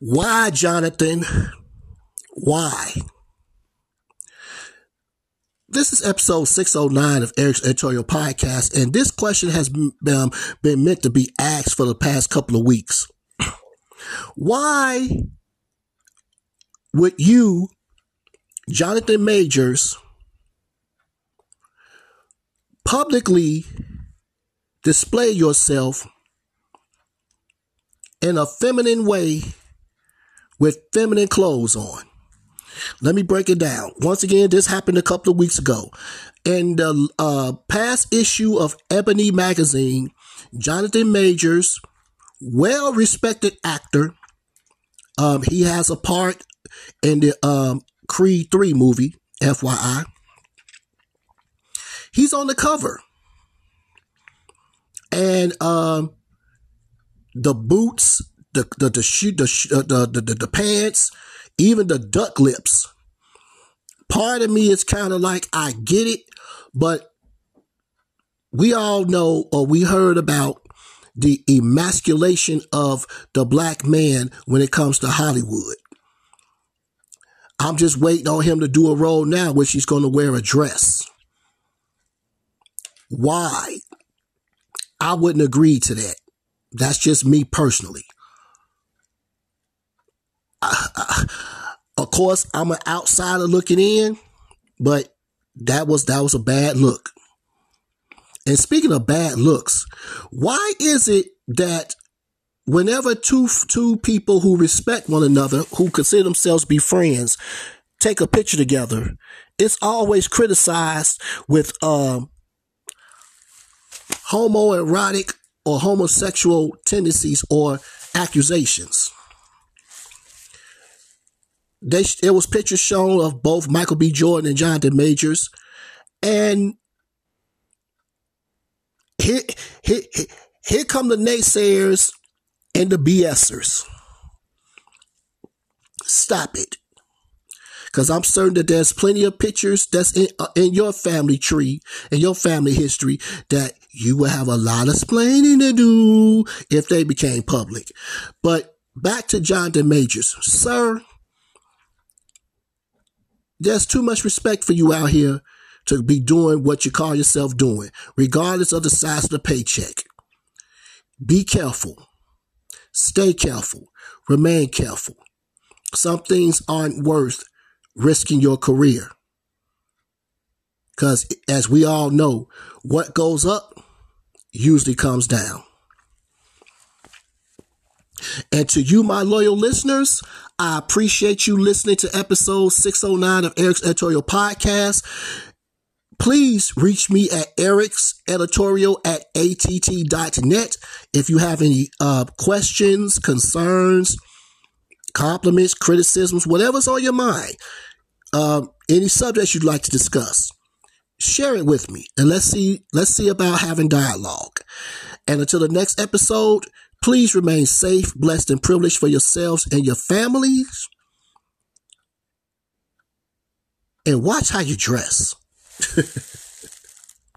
Why, Jonathan? Why? This is episode 609 of Eric's Editorial Podcast, and this question has been meant to be asked for the past couple of weeks. Why would you, Jonathan Majors, publicly display yourself in a feminine way with feminine clothes on? Let me break it down. Once again, this happened a couple of weeks ago. In the past issue of Ebony magazine, Jonathan Majors, well-respected actor, he has a part in the Creed 3 movie, FYI. He's on the cover. And the boots, the pants, even the duck lips. Part of me is kind of like, I get it, but we all know, or we heard about the emasculation of the black man when it comes to Hollywood. I'm just waiting on him to do a role now where she's going to wear a dress. Why? I wouldn't agree to that. That's just me personally. Of course, I'm an outsider looking in, but that was a bad look. And speaking of bad looks, why is it that whenever two people who respect one another, who consider themselves to be friends, take a picture together, it's always criticized with homoerotic or homosexual tendencies or accusations? There was pictures shown of both Michael B. Jordan and Jonathan Majors, and here come the naysayers and the BSers. Stop it. Because I'm certain that there's plenty of pictures that's in your family tree, in your family history, that you will have a lot of explaining to do if they became public. But back to Jonathan Majors. Sir, there's too much respect for you out here to be doing what you call yourself doing, regardless of the size of the paycheck. Be careful. Stay careful. Remain careful. Some things aren't worth risking your career. Because as we all know, what goes up usually comes down. And to you, my loyal listeners, I appreciate you listening to episode 609 of Eric's Editorial Podcast. Please reach me at ericseditorial@att.net if you have any questions, concerns, compliments, criticisms, whatever's on your mind, any subjects you'd like to discuss. Share it with me, and let's see about having dialogue. And until the next episode, please remain safe, blessed, and privileged for yourselves and your families. And watch how you dress.